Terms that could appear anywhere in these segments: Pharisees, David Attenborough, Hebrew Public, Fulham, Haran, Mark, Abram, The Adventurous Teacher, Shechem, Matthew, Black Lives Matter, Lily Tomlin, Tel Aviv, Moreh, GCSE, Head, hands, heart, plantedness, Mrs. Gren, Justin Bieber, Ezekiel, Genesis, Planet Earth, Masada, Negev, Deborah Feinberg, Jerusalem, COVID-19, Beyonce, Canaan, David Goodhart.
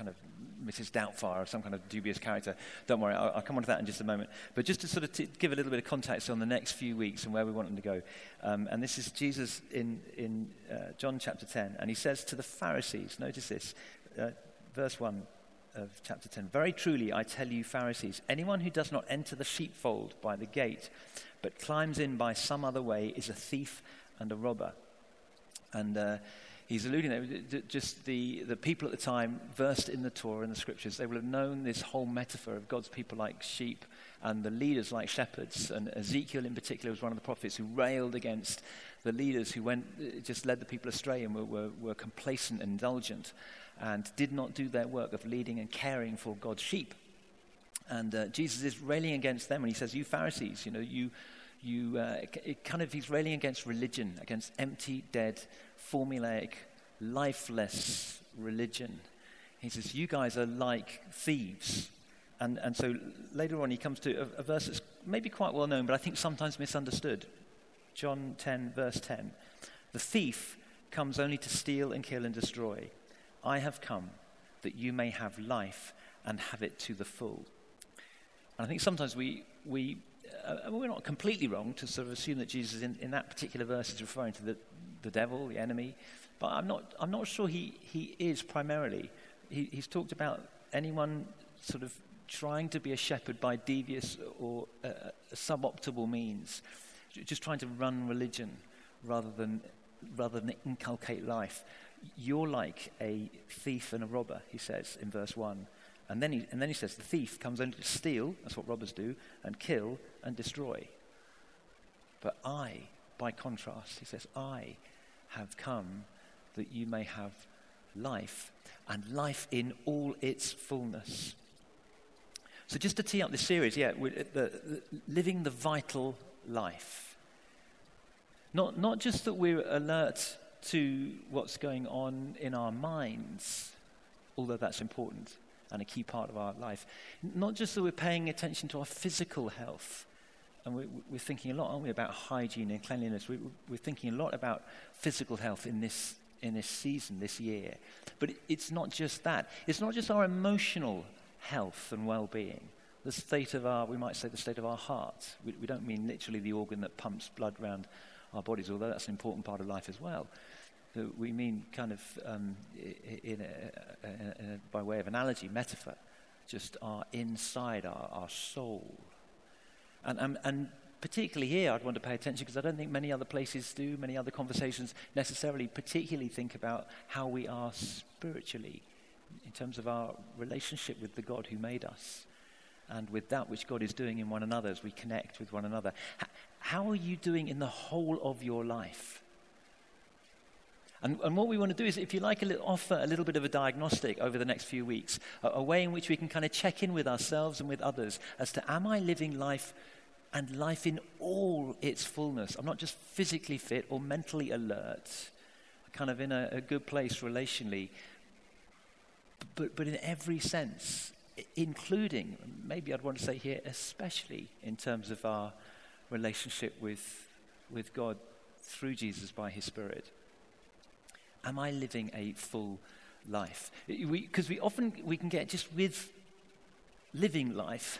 kind of Mrs. Doubtfire or some kind of dubious character. Don't worry, I'll come on to that in just a moment. But just to sort of give a little bit of context on the next few weeks and where we want them to go. And this is Jesus in John chapter 10. And he says to the Pharisees, notice this, verse 1 of chapter 10. Very truly, I tell you, Pharisees, anyone who does not enter the sheepfold by the gate, but climbs in by some other way is a thief and a robber. And he's alluding there, just the people at the time versed in the Torah and the scriptures, they will have known this whole metaphor of God's people like sheep and the leaders like shepherds. And Ezekiel in particular was one of the prophets who railed against the leaders who just led the people astray and were complacent and indulgent and did not do their work of leading and caring for God's sheep. And Jesus is railing against them, and he says, you Pharisees, he's railing against religion, against empty, dead, formulaic, lifeless religion. He says, you guys are like thieves. And so later on he comes to a verse that's maybe quite well known, but I think sometimes misunderstood. John 10, verse 10. The thief comes only to steal and kill and destroy. I have come that you may have life and have it to the full. And I think sometimes we're not completely wrong to sort of assume that Jesus in that particular verse is referring to the devil, the enemy, but I'm not sure he is primarily. He's talked about anyone sort of trying to be a shepherd by devious or suboptimal means, just trying to run religion rather than inculcate life. You're like a thief and a robber, he says in verse 1. And then he says, the thief comes only to steal, that's what robbers do, and kill and destroy. But I, by contrast, he says, I have come that you may have life, and life in all its fullness. So just to tee up this series, living the vital life. Not just that we're alert to what's going on in our minds, although that's important and a key part of our life. Not just that we're paying attention to our physical health, and we're thinking a lot, aren't we, about hygiene and cleanliness. We're thinking a lot about physical health in this season, this year. But it's not just that. It's not just our emotional health and well-being, the state of our, we might say, the state of our hearts. We don't mean literally the organ that pumps blood around our bodies, although that's an important part of life as well. We mean kind of, by way of analogy, metaphor, just our inside, our soul. And particularly here, I'd want to pay attention because I don't think many other places do, many other conversations necessarily particularly think about how we are spiritually in terms of our relationship with the God who made us and with that which God is doing in one another as we connect with one another. How are you doing in the whole of your life? And what we want to do is, if you like, offer a little bit of a diagnostic over the next few weeks, a way in which we can kind of check in with ourselves and with others as to, am I living life and life in all its fullness? I'm not just physically fit or mentally alert, kind of in a good place relationally, but in every sense, including, maybe I'd want to say here, especially in terms of our relationship with God through Jesus by his Spirit. Am I living a full life? Because we often can get just with living life.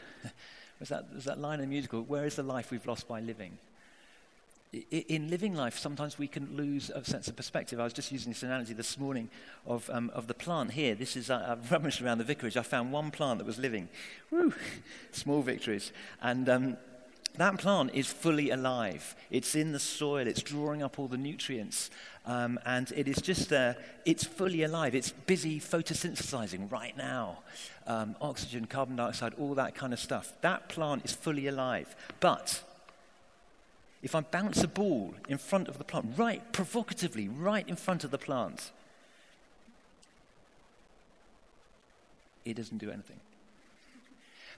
There's that line in the musical, where is the life we've lost by living? In living life, sometimes we can lose a sense of perspective. I was just using this analogy this morning of the plant here. This is, I've rummaged around the vicarage. I found one plant that was living. Woo! Small victories. And that plant is fully alive. It's in the soil. It's drawing up all the nutrients. And it is just there. It's fully alive. It's busy photosynthesizing right now. Oxygen, carbon dioxide, all that kind of stuff. That plant is fully alive. But if I bounce a ball in front of the plant, right, provocatively, right in front of the plant, it doesn't do anything.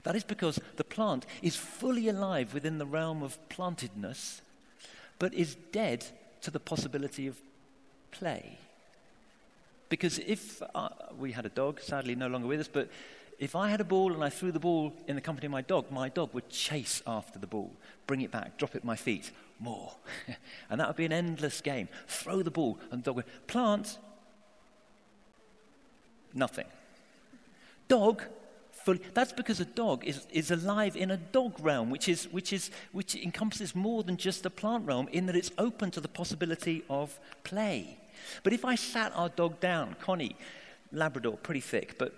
That is because the plant is fully alive within the realm of plantedness, but is dead to the possibility of play. Because if we had a dog, sadly no longer with us, but if I had a ball and I threw the ball in the company of my dog would chase after the ball, bring it back, drop it at my feet, more. And that would be an endless game. Throw the ball and the dog would, plant, nothing. dog fully. That's because a dog is alive in a dog realm, which encompasses more than just the plant realm, in that it's open to the possibility of play. But if I sat our dog down, Connie, Labrador, pretty thick, but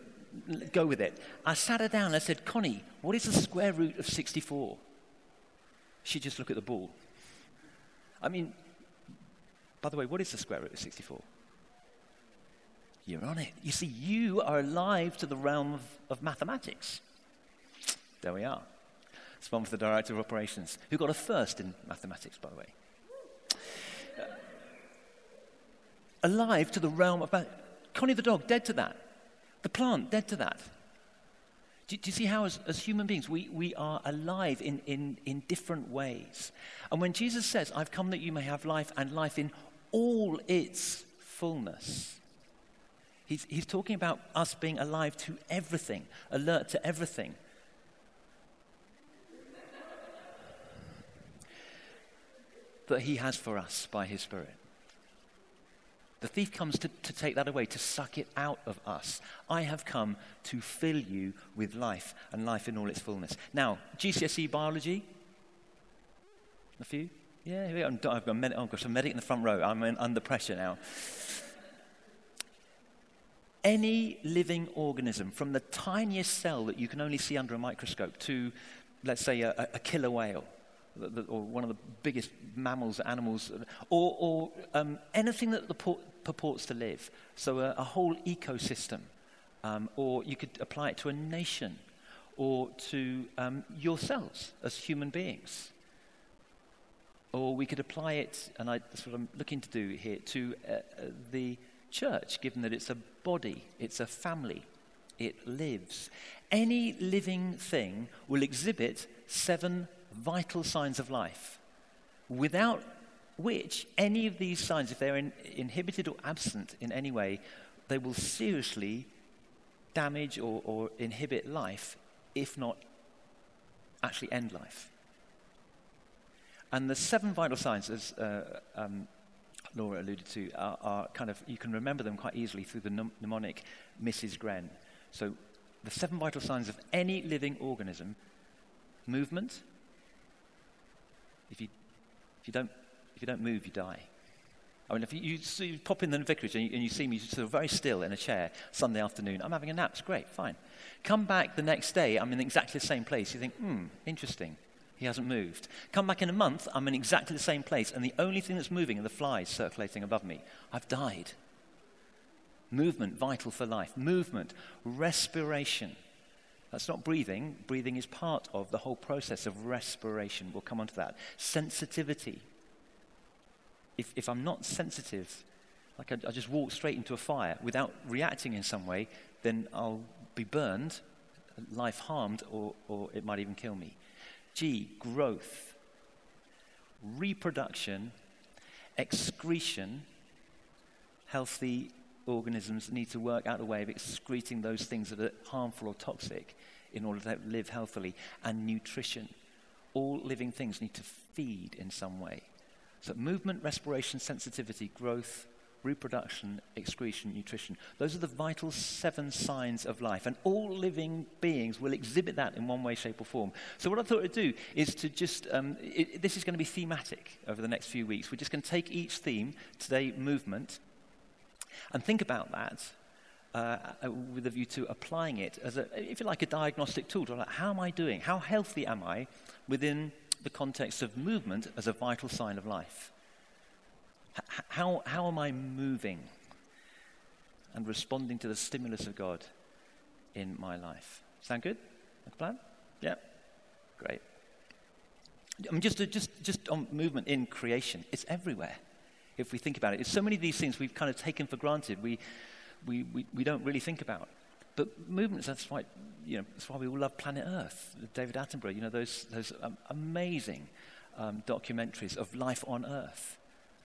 go with it. I sat her down and I said, Connie, what is the square root of 64? She'd just look at the ball. I mean, by the way, what is the square root of 64? You're on it. You see, you are alive to the realm of mathematics. There we are. It's one for the director of operations, who got a first in mathematics, by the way. Alive to the realm of mathematics. Connie the dog, dead to that. The plant, dead to that. Do you see how, as human beings, we are alive in different ways? And when Jesus says, I've come that you may have life and life in all its fullness, he's talking about us being alive to everything, alert to everything. That he has for us by his Spirit. The thief comes to take that away, to suck it out of us. I have come to fill you with life and life in all its fullness. Now, GCSE biology? A few? Yeah, here we are. I've got a medic in the front row. I'm under pressure now. Any living organism, from the tiniest cell that you can only see under a microscope to, let's say, a killer whale, or one of the biggest mammals, animals, or anything that purports to live. So a whole ecosystem, or you could apply it to a nation, or to yourselves as human beings. Or we could apply it, and that's what I'm looking to do here, to the church, given that it's a body, it's a family, it lives. Any living thing will exhibit 7 vital signs of life, without which any of these signs, if they're inhibited or absent in any way, they will seriously damage or inhibit life, if not actually end life. And the 7 vital signs, as Laura alluded to, are kind of, you can remember them quite easily through the mnemonic Mrs. Gren. So the 7 vital signs of any living organism: movement. If you don't move, you die. I mean, if you pop in the vicarage and you see me sort of very still in a chair Sunday afternoon, I'm having a nap, it's great, fine. Come back the next day, I'm in exactly the same place. You think, interesting, he hasn't moved. Come back in a month, I'm in exactly the same place, and the only thing that's moving are the flies circulating above me. I've died. Movement, vital for life. Movement, respiration. That's not breathing. Breathing is part of the whole process of respiration. We'll come on to that. Sensitivity. If I'm not sensitive, like I just walk straight into a fire without reacting in some way, then I'll be burned, life harmed, or it might even kill me. G, growth. Reproduction. Excretion. Healthy organisms need to work out a way of excreting those things that are harmful or toxic in order to live healthily. And nutrition. All living things need to feed in some way. So movement, respiration, sensitivity, growth, reproduction, excretion, nutrition. Those are the vital 7 signs of life. And all living beings will exhibit that in one way, shape, or form. So what I thought I'd do is to just, this is going to be thematic over the next few weeks. We're just going to take each theme, today movement, and think about that with a view to applying it as if you like, a diagnostic tool. To like, how am I doing? How healthy am I within the context of movement as a vital sign of life? How am I moving and responding to the stimulus of God in my life? Sound good? Like a plan? Yeah? Great. I mean, just on movement in creation, it's everywhere. If we think about it, it's so many of these things we've kind of taken for granted. We don't really think about. But movements—that's why, you know, that's why we all love Planet Earth. David Attenborough, you know, those amazing documentaries of life on Earth,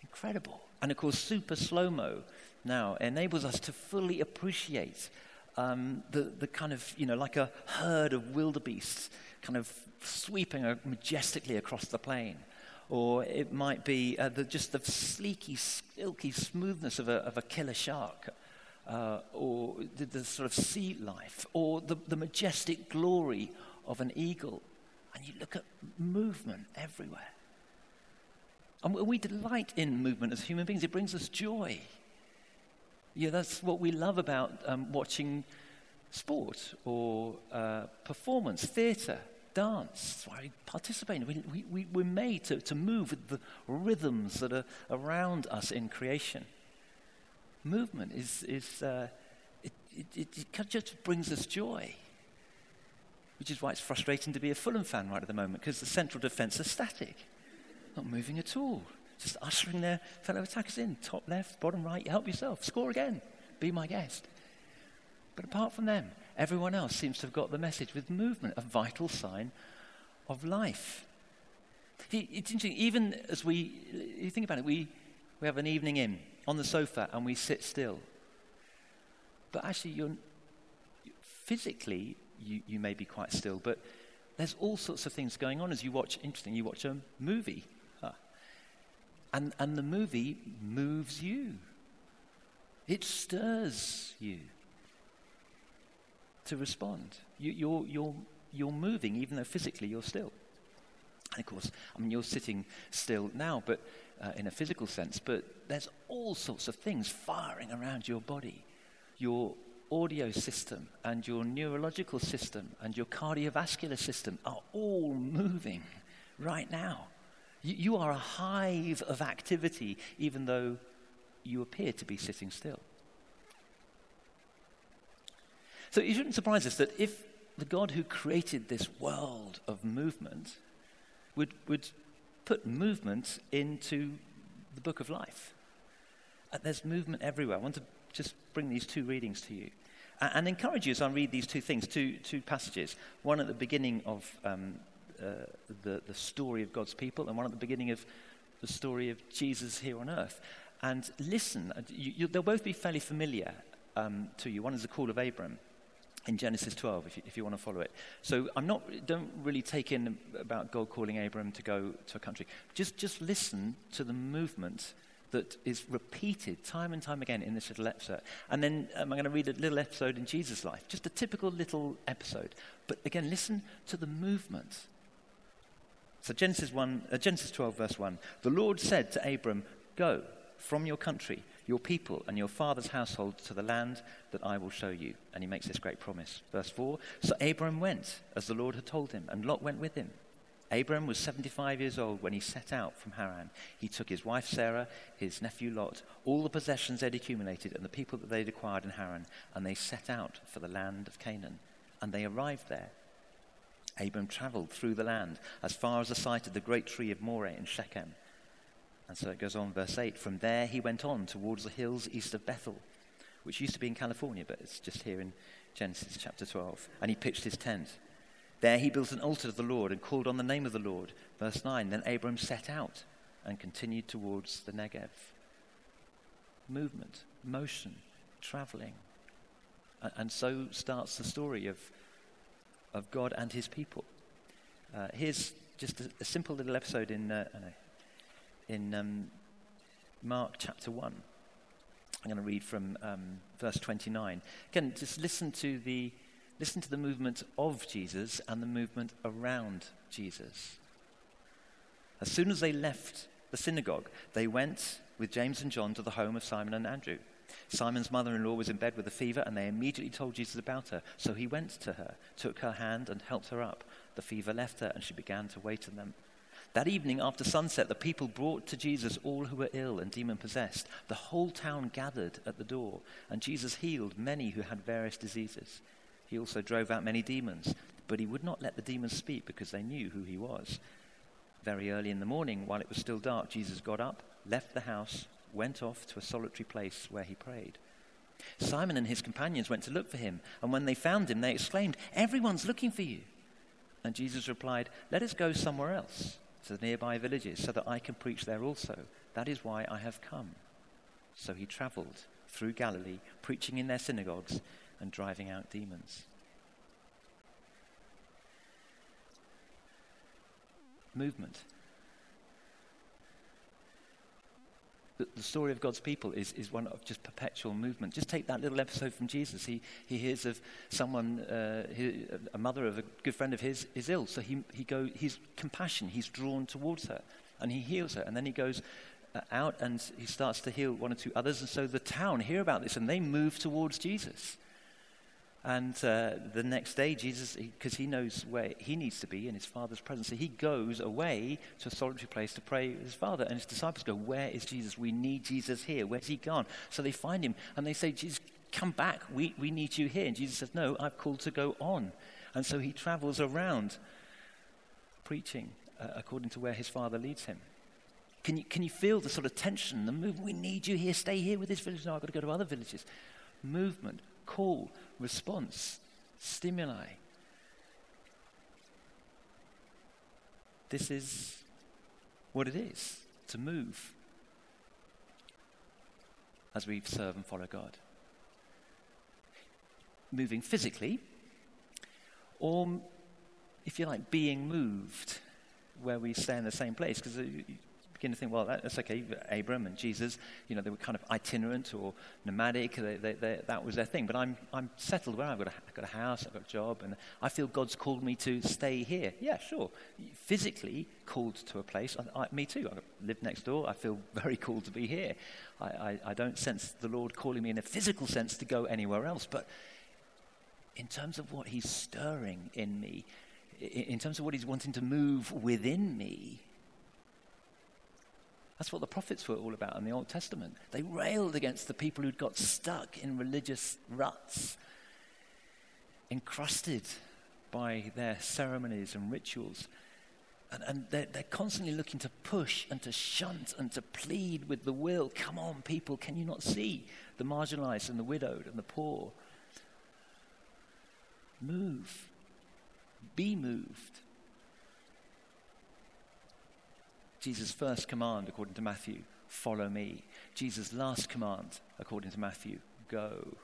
incredible. And of course, super slow mo now enables us to fully appreciate the kind of, you know, like a herd of wildebeests kind of sweeping majestically across the plain. Or it might be just the sleeky, silky smoothness of a killer shark or the sort of sea life, or the majestic glory of an eagle. And you look at movement everywhere. And we delight in movement as human beings. It brings us joy. Yeah, that's what we love about watching sport or performance, theatre, dance. That's why we participate. We're made to move with the rhythms that are around us in creation. Movement it just brings us joy, which is why it's frustrating to be a Fulham fan right at the moment, because the central defence are static, not moving at all, just ushering their fellow attackers in, top left, bottom right, help yourself, score again, be my guest. But apart from them, everyone else seems to have got the message with movement, a vital sign of life. It's interesting, even as you think about it, we have an evening in, on the sofa, and we sit still. But actually, physically, you may be quite still, but there's all sorts of things going on as you watch. Interesting, you watch a movie. And the movie moves you. It stirs you to respond. You're moving, even though physically you're still. And of course, I mean, you're sitting still now, but in a physical sense, but there's all sorts of things firing around your body. Your audio system and your neurological system and your cardiovascular system are all moving right now. You are a hive of activity, even though you appear to be sitting still. So it shouldn't surprise us that if the God who created this world of movement would put movement into the book of life. There's movement everywhere. I want to just bring these two readings to you and encourage you as I read these two things, two passages, one at the beginning of the story of God's people and one at the beginning of the story of Jesus here on earth. And listen, they'll both be fairly familiar to you. One is the call of Abram in Genesis 12, if you want to follow it. So don't really take in about God calling Abram to go to a country. Just listen to the movement that is repeated time and time again in this little episode. And then I'm going to read a little episode in Jesus' life, just a typical little episode. But again, listen to the movement. So Genesis 12, verse 1, "The Lord said to Abram, 'Go from your country, your people, and your father's household to the land that I will show you.'" And he makes this great promise. Verse 4, "So Abram went, as the Lord had told him, and Lot went with him. Abram was 75 years old when he set out from Haran. He took his wife Sarah, his nephew Lot, all the possessions they'd accumulated, and the people that they'd acquired in Haran, and they set out for the land of Canaan. And they arrived there. Abram traveled through the land as far as the site of the great tree of Moreh in Shechem." And so it goes on, verse 8, "From there he went on towards the hills east of Bethel," which used to be in California, but it's just here in Genesis chapter 12. "And he pitched his tent. There he built an altar to the Lord and called on the name of the Lord." Verse 9, "Then Abram set out and continued towards the Negev." Movement, motion, traveling. And so starts the story of God and his people. Here's just a simple little episode in Mark chapter 1. I'm going to read from verse 29. Again, just listen to the movement of Jesus and the movement around Jesus. "As soon as they left the synagogue, they went with James and John to the home of Simon and Andrew. Simon's mother-in-law was in bed with a fever, and they immediately told Jesus about her. So he went to her, took her hand, and helped her up. The fever left her, and she began to wait on them. That evening, after sunset, the people brought to Jesus all who were ill and demon-possessed. The whole town gathered at the door, and Jesus healed many who had various diseases. He also drove out many demons, but he would not let the demons speak because they knew who he was. Very early in the morning, while it was still dark, Jesus got up, left the house, went off to a solitary place where he prayed. Simon and his companions went to look for him, and when they found him, they exclaimed, 'Everyone's looking for you.' And Jesus replied, 'Let us go somewhere else, to the nearby villages, so that I can preach there also. That is why I have come.' So he traveled through Galilee, preaching in their synagogues and driving out demons." Movement. that the story of God's people is one of just perpetual movement. Just take that little episode from Jesus. He hears of someone, a mother of a good friend of his is ill, so he's compassion. He's drawn towards her, and he heals her, and then he goes out and he starts to heal one or two others. And so the town hear about this, and they move towards Jesus. And the next day, Jesus, because he knows where he needs to be in his Father's presence, so he goes away to a solitary place to pray with his Father. And his disciples go, "Where is Jesus? We need Jesus here. Where's he gone?" So they find him, and they say, "Jesus, come back. We need you here." And Jesus says, "No, I've called to go on." And so he travels around preaching according to where his Father leads him. Can you feel the sort of tension, the movement? We need you here. Stay here with this village. No, I've got to go to other villages. Movement. Call, response, stimuli. This is what it is to move as we serve and follow God. Moving physically, or if you like, being moved, where we stay in the same place, because begin to think, well, that's okay. Abram and Jesus, they were kind of itinerant or nomadic. That was their thing. But I'm settled where I've got a house, I've got a job, and I feel God's called me to stay here. Yeah, sure. Physically called to a place. Me too. I live next door. I feel very called to be here. I don't sense the Lord calling me in a physical sense to go anywhere else. But in terms of what he's stirring in me, in terms of what he's wanting to move within me, that's what the prophets were all about in the Old Testament. They railed against the people who'd got stuck in religious ruts, encrusted by their ceremonies and rituals. And they're constantly looking to push and to shunt and to plead with the will. Come on, people, can you not see the marginalized and the widowed and the poor? Move. Be moved. Jesus' first command, according to Matthew, follow me. Jesus' last command, according to Matthew, go.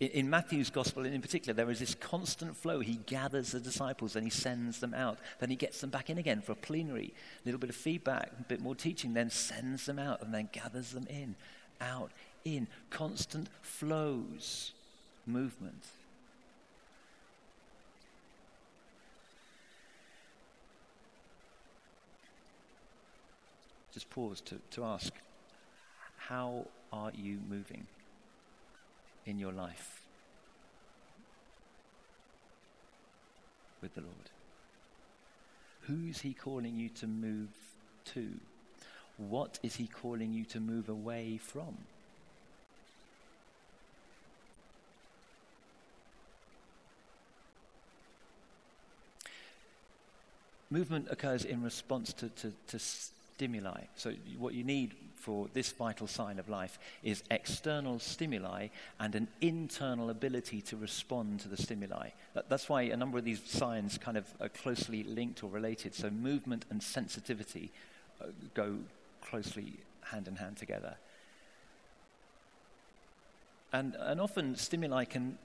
In Matthew's gospel in particular, there is this constant flow. He gathers the disciples, then he sends them out. Then he gets them back in again for a plenary, a little bit of feedback, a bit more teaching, then sends them out and then gathers them in, out, in. Constant flows, movement. Just pause to ask, how are you moving in your life with the Lord? Who's he calling you to move to? What is he calling you to move away from? Movement occurs in response to stimuli. So what you need for this vital sign of life is external stimuli and an internal ability to respond to the stimuli. That's why a number of these signs kind of are closely linked or related. So movement and sensitivity go closely hand in hand together. And often stimuli can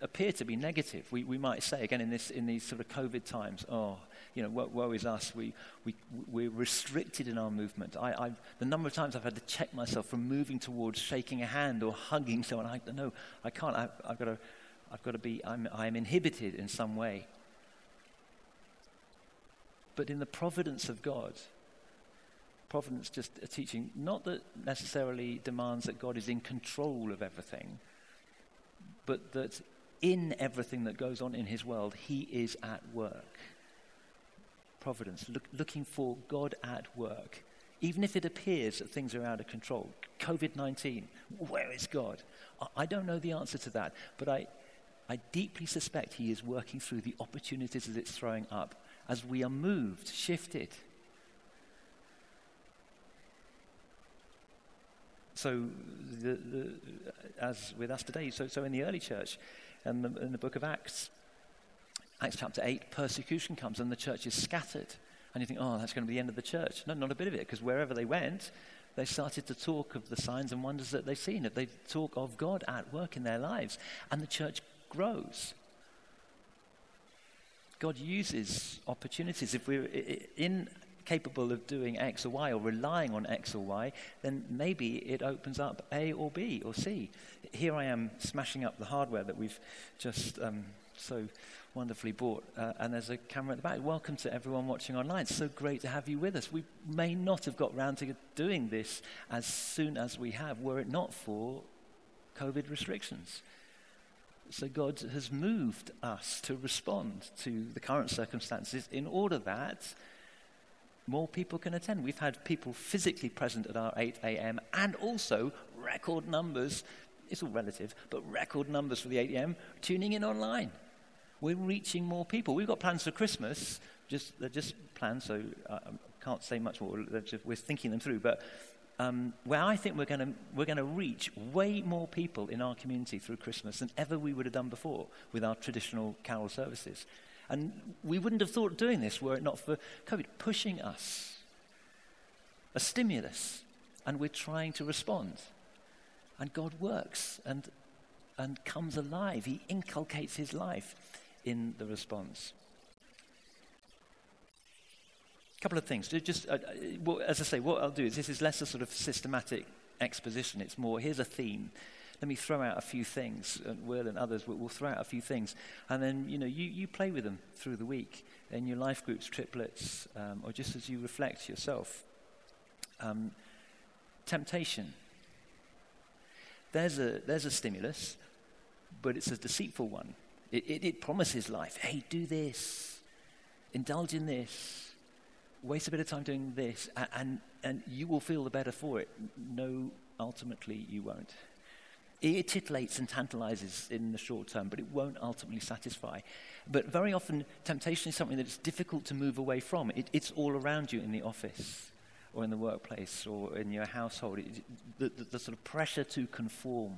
appear to be negative. We might say, again, in these sort of COVID times, woe is us, we're restricted in our movement. The number of times I've had to check myself from moving towards shaking a hand or hugging someone. I can't. I'm inhibited in some way. But in the providence of God, providence just a teaching, not that necessarily demands that God is in control of everything, but that in everything that goes on in his world, he is at work. Providence, looking for God at work, even if it appears that things are out of control. COVID-19, where is God? I don't know the answer to that, but I deeply suspect he is working through the opportunities that it's throwing up as we are moved, shifted. So, as with us today, so in the early church, in the book of Acts chapter 8, persecution comes and the church is scattered. And you think, that's going to be the end of the church. No, not a bit of it, because wherever they went, they started to talk of the signs and wonders that they've seen. They talk of God at work in their lives, and the church grows. God uses opportunities. If we're in capable of doing X or Y or relying on X or Y, then maybe it opens up A or B or C. Here I am smashing up the hardware that we've just so wonderfully bought, and there's a camera at the back. Welcome to everyone watching online. It's so great to have you with us. We may not have got round to doing this as soon as we have were it not for COVID restrictions. So God has moved us to respond to the current circumstances in order that more people can attend. We've had people physically present at our 8 a.m. and also record numbers, it's all relative, but record numbers for the 8 a.m. tuning in online. We're reaching more people. We've got plans for Christmas. They're just plans, so I can't say much more. We're thinking them through, but where I think we're going to reach way more people in our community through Christmas than ever we would have done before with our traditional carol services. And we wouldn't have thought of doing this were it not for COVID pushing us, a stimulus, and we're trying to respond. And God works and comes alive. He inculcates his life in the response. A couple of things. Just as I say, what I'll do is this is less a sort of systematic exposition. It's more, here's a theme. Let me throw out a few things. And Will and others will throw out a few things. And then, you play with them through the week in your life groups, triplets, or just as you reflect yourself. Temptation. There's a stimulus, but it's a deceitful one. It promises life. Hey, do this. Indulge in this. Waste a bit of time doing this, and you will feel the better for it. No, ultimately you won't. It titillates and tantalizes in the short term, but it won't ultimately satisfy. But very often, temptation is something that it's difficult to move away from. It's all around you in the office or in the workplace or in your household. The sort of pressure to conform.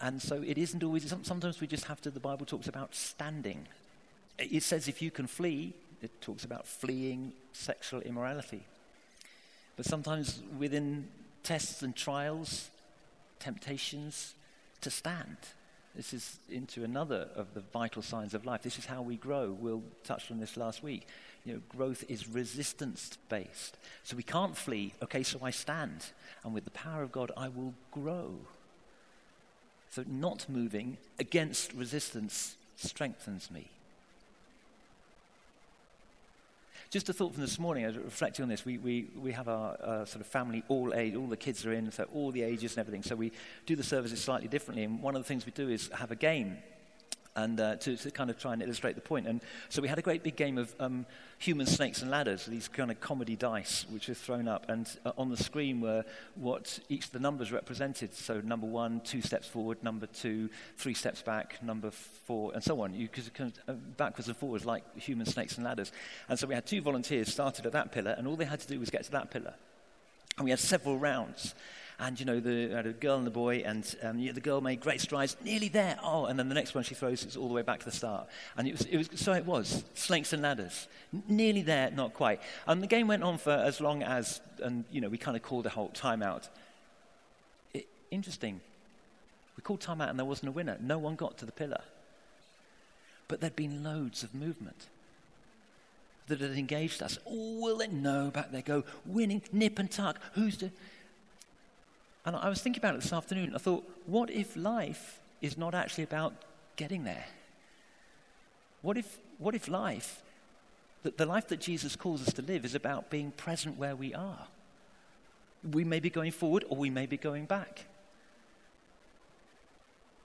And so it isn't always, sometimes we just have to, the Bible talks about standing. It says if you can flee, it talks about fleeing sexual immorality. But sometimes within tests and trials, temptations to stand. This is into another of the vital signs of life. This is how we grow. Will touched on this last week. Growth is resistance-based. So we can't flee. Okay, so I stand. And with the power of God, I will grow. So not moving against resistance strengthens me. Just a thought from this morning, as reflecting on this, we have our sort of family all the kids are in, so all the ages and everything. So we do the services slightly differently, and one of the things we do is have a game, and to kind of try and illustrate the point. And so we had a great big game of human snakes and ladders, these kind of comedy dice which were thrown up, and on the screen were what each of the numbers represented. So number 1, 2 steps forward, number 2, 3 steps back, number 4, and so on. You could kind of backwards and forwards like human snakes and ladders. And so we had 2 volunteers started at that pillar, and all they had to do was get to that pillar. And we had several rounds. And, the girl and the boy, and the girl made great strides, nearly there. Oh, and then the next one she throws is all the way back to the start. And it was snakes and ladders. Nearly there, not quite. And the game went on for as long as, and, we kind of called a whole timeout. Interesting. We called timeout and there wasn't a winner. No one got to the pillar. But there'd been loads of movement that had engaged us. Oh, will they know? Back they go. Winning, nip and tuck. And I was thinking about it this afternoon. I thought, what if life is not actually about getting there? What if life, the life that Jesus calls us to live, is about being present where we are? We may be going forward or we may be going back.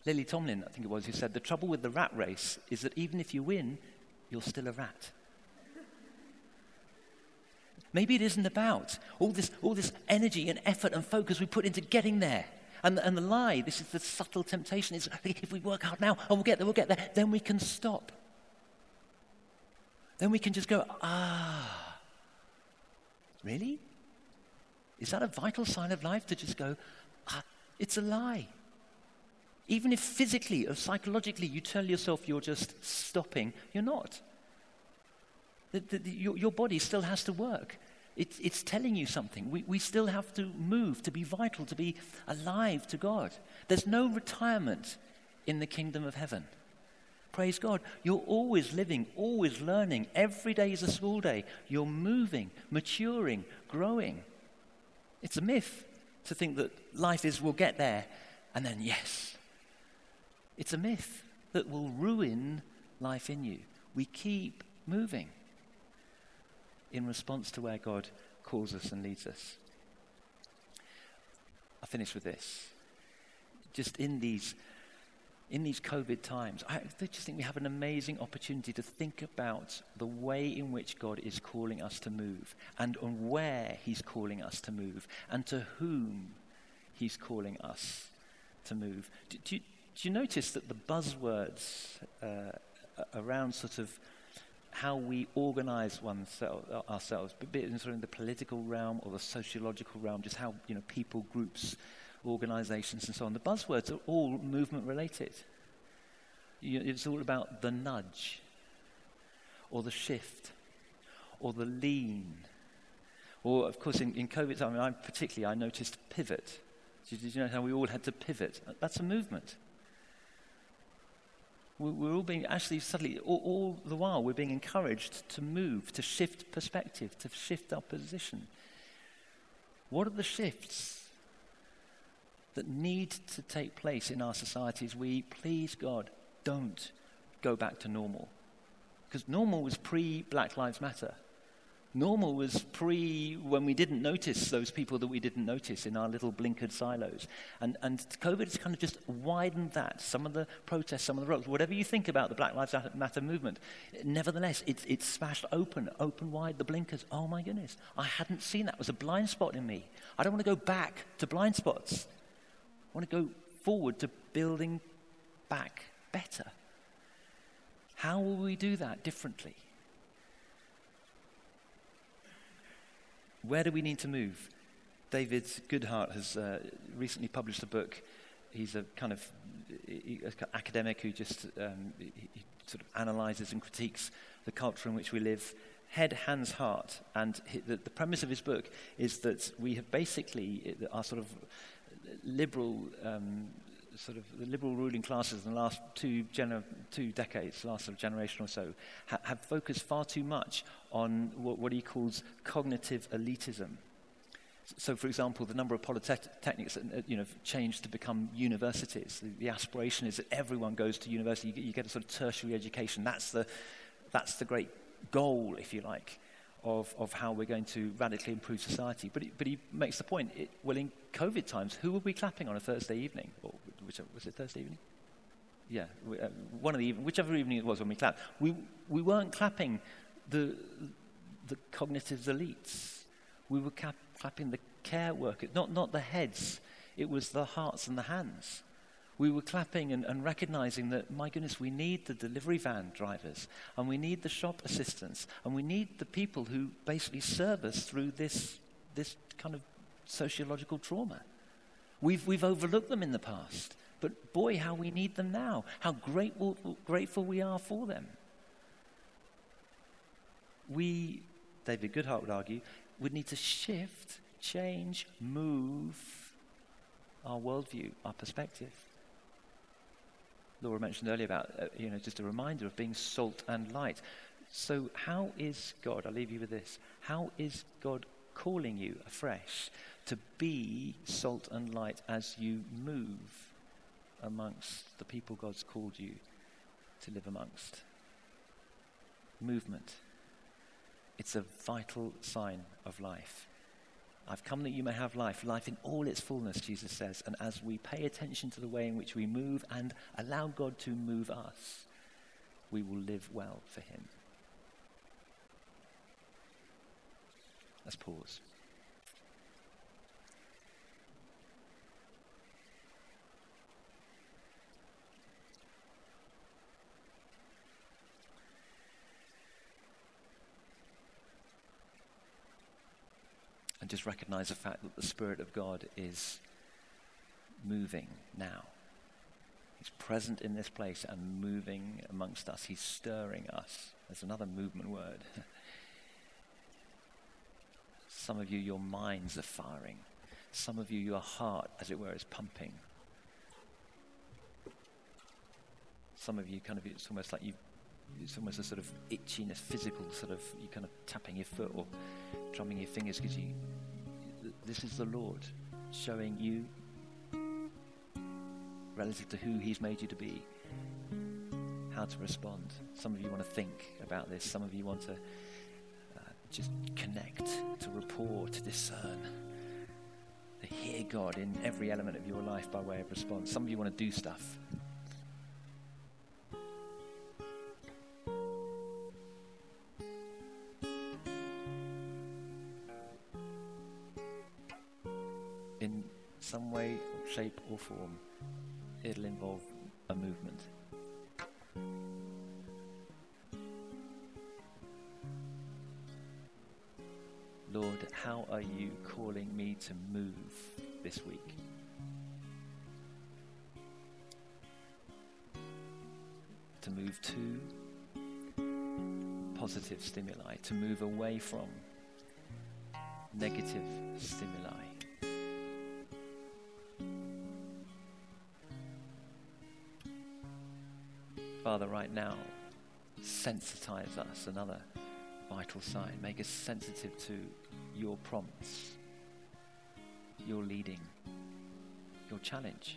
Lily Tomlin, I think it was, who said, the trouble with the rat race is that even if you win, you're still a rat. Maybe it isn't about all this energy and effort and focus we put into getting there. And the lie, this is the subtle temptation, is if we work hard now and we'll get there, then we can stop. Then we can just go, really? Is that a vital sign of life to just go, it's a lie? Even if physically or psychologically you tell yourself you're just stopping, you're not. Your body still has to work. It's telling you something. We still have to move, to be vital, to be alive to God. There's no retirement in the kingdom of heaven. Praise God. You're always living, always learning. Every day is a school day. You're moving, maturing, growing. It's a myth to think that life is we'll get there and then yes. It's a myth that will ruin life in you. We keep moving in response to where God calls us and leads us. I'll finish with this. Just in these COVID times, I just think we have an amazing opportunity to think about the way in which God is calling us to move and on where he's calling us to move and to whom he's calling us to move. Do you notice that the buzzwords around sort of how we organize ourselves, be it sort of in the political realm or the sociological realm, just how, you know, people, groups, organizations and so on, the buzzwords are all movement related. It's all about the nudge or the shift or the lean. Or, of course, in COVID time, I noticed pivot. Did you know how we all had to pivot? That's a movement. We're all being, actually, suddenly, all the while, we're being encouraged to move, to shift perspective, to shift our position. What are the shifts that need to take place in our societies? We, please God, don't go back to normal. Because normal was pre-Black Lives Matter. Normal was when we didn't notice those people that we didn't notice in our little blinkered silos. And COVID has kind of just widened that. Some of the protests, some of the rocks, whatever you think about the Black Lives Matter movement, nevertheless, it's smashed open wide the blinkers. Oh my goodness, I hadn't seen that. It was a blind spot in me. I don't want to go back to blind spots. I want to go forward to building back better. How will we do that differently? Where do we need to move? David Goodhart has recently published a book. He's a kind of academic who just he sort of analyzes and critiques the culture in which we live. Head, Hands, Heart. And the premise of his book is that we have basically, our sort of liberal ruling classes in the last two decades, last generation or so, have focused far too much on what he calls cognitive elitism. So, for example, the number of polytechnics that, you know, changed to become universities. The aspiration is that everyone goes to university. You get a sort of tertiary education. That's the great goal, if you like, of how we're going to radically improve society. But he makes the point, in COVID times, who were we clapping on a Thursday evening? Or was it Thursday evening? Yeah, whichever evening it was when we clapped. We weren't clapping the cognitive elites. We were clapping the care workers, not the heads. It was the hearts and the hands. We were clapping and recognizing that, my goodness, we need the delivery van drivers and we need the shop assistants and we need the people who basically serve us through this kind of sociological trauma. We've overlooked them in the past, but boy, how we need them now, how grateful we are for them. We, David Goodhart would argue, would need to shift, change, move our worldview, our perspective. Laura mentioned earlier about, just a reminder of being salt and light. So how is God, I'll leave you with this, how is God calling you afresh to be salt and light as you move amongst the people God's called you to live amongst? Movement. It's a vital sign of life. I've come that you may have life, life in all its fullness, Jesus says. And as we pay attention to the way in which we move and allow God to move us, we will live well for him. Let's pause. Just recognize the fact that the Spirit of God is moving now. He's present in this place and moving amongst us. He's stirring us. There's another movement word. Some of you, your minds are firing. Some of you, your heart, as it were, is pumping. some of you kind of, it's almost like you, it's almost a sort of itchiness, physical sort of, you kind of tapping your foot or drumming your fingers because you, this is the Lord showing you relative to who he's made you to be, how to respond. Some of you want to think about this. Some of you want to just connect, to rapport, to discern, to hear God in every element of your life by way of response. Some of you want to do stuff. In some way, shape or form, it'll involve a movement. Lord, how are you calling me to move this week? To move to positive stimuli, to move away from negative stimuli. Father, right now, sensitize us, another vital sign. Make us sensitive to your prompts, your leading, your challenge.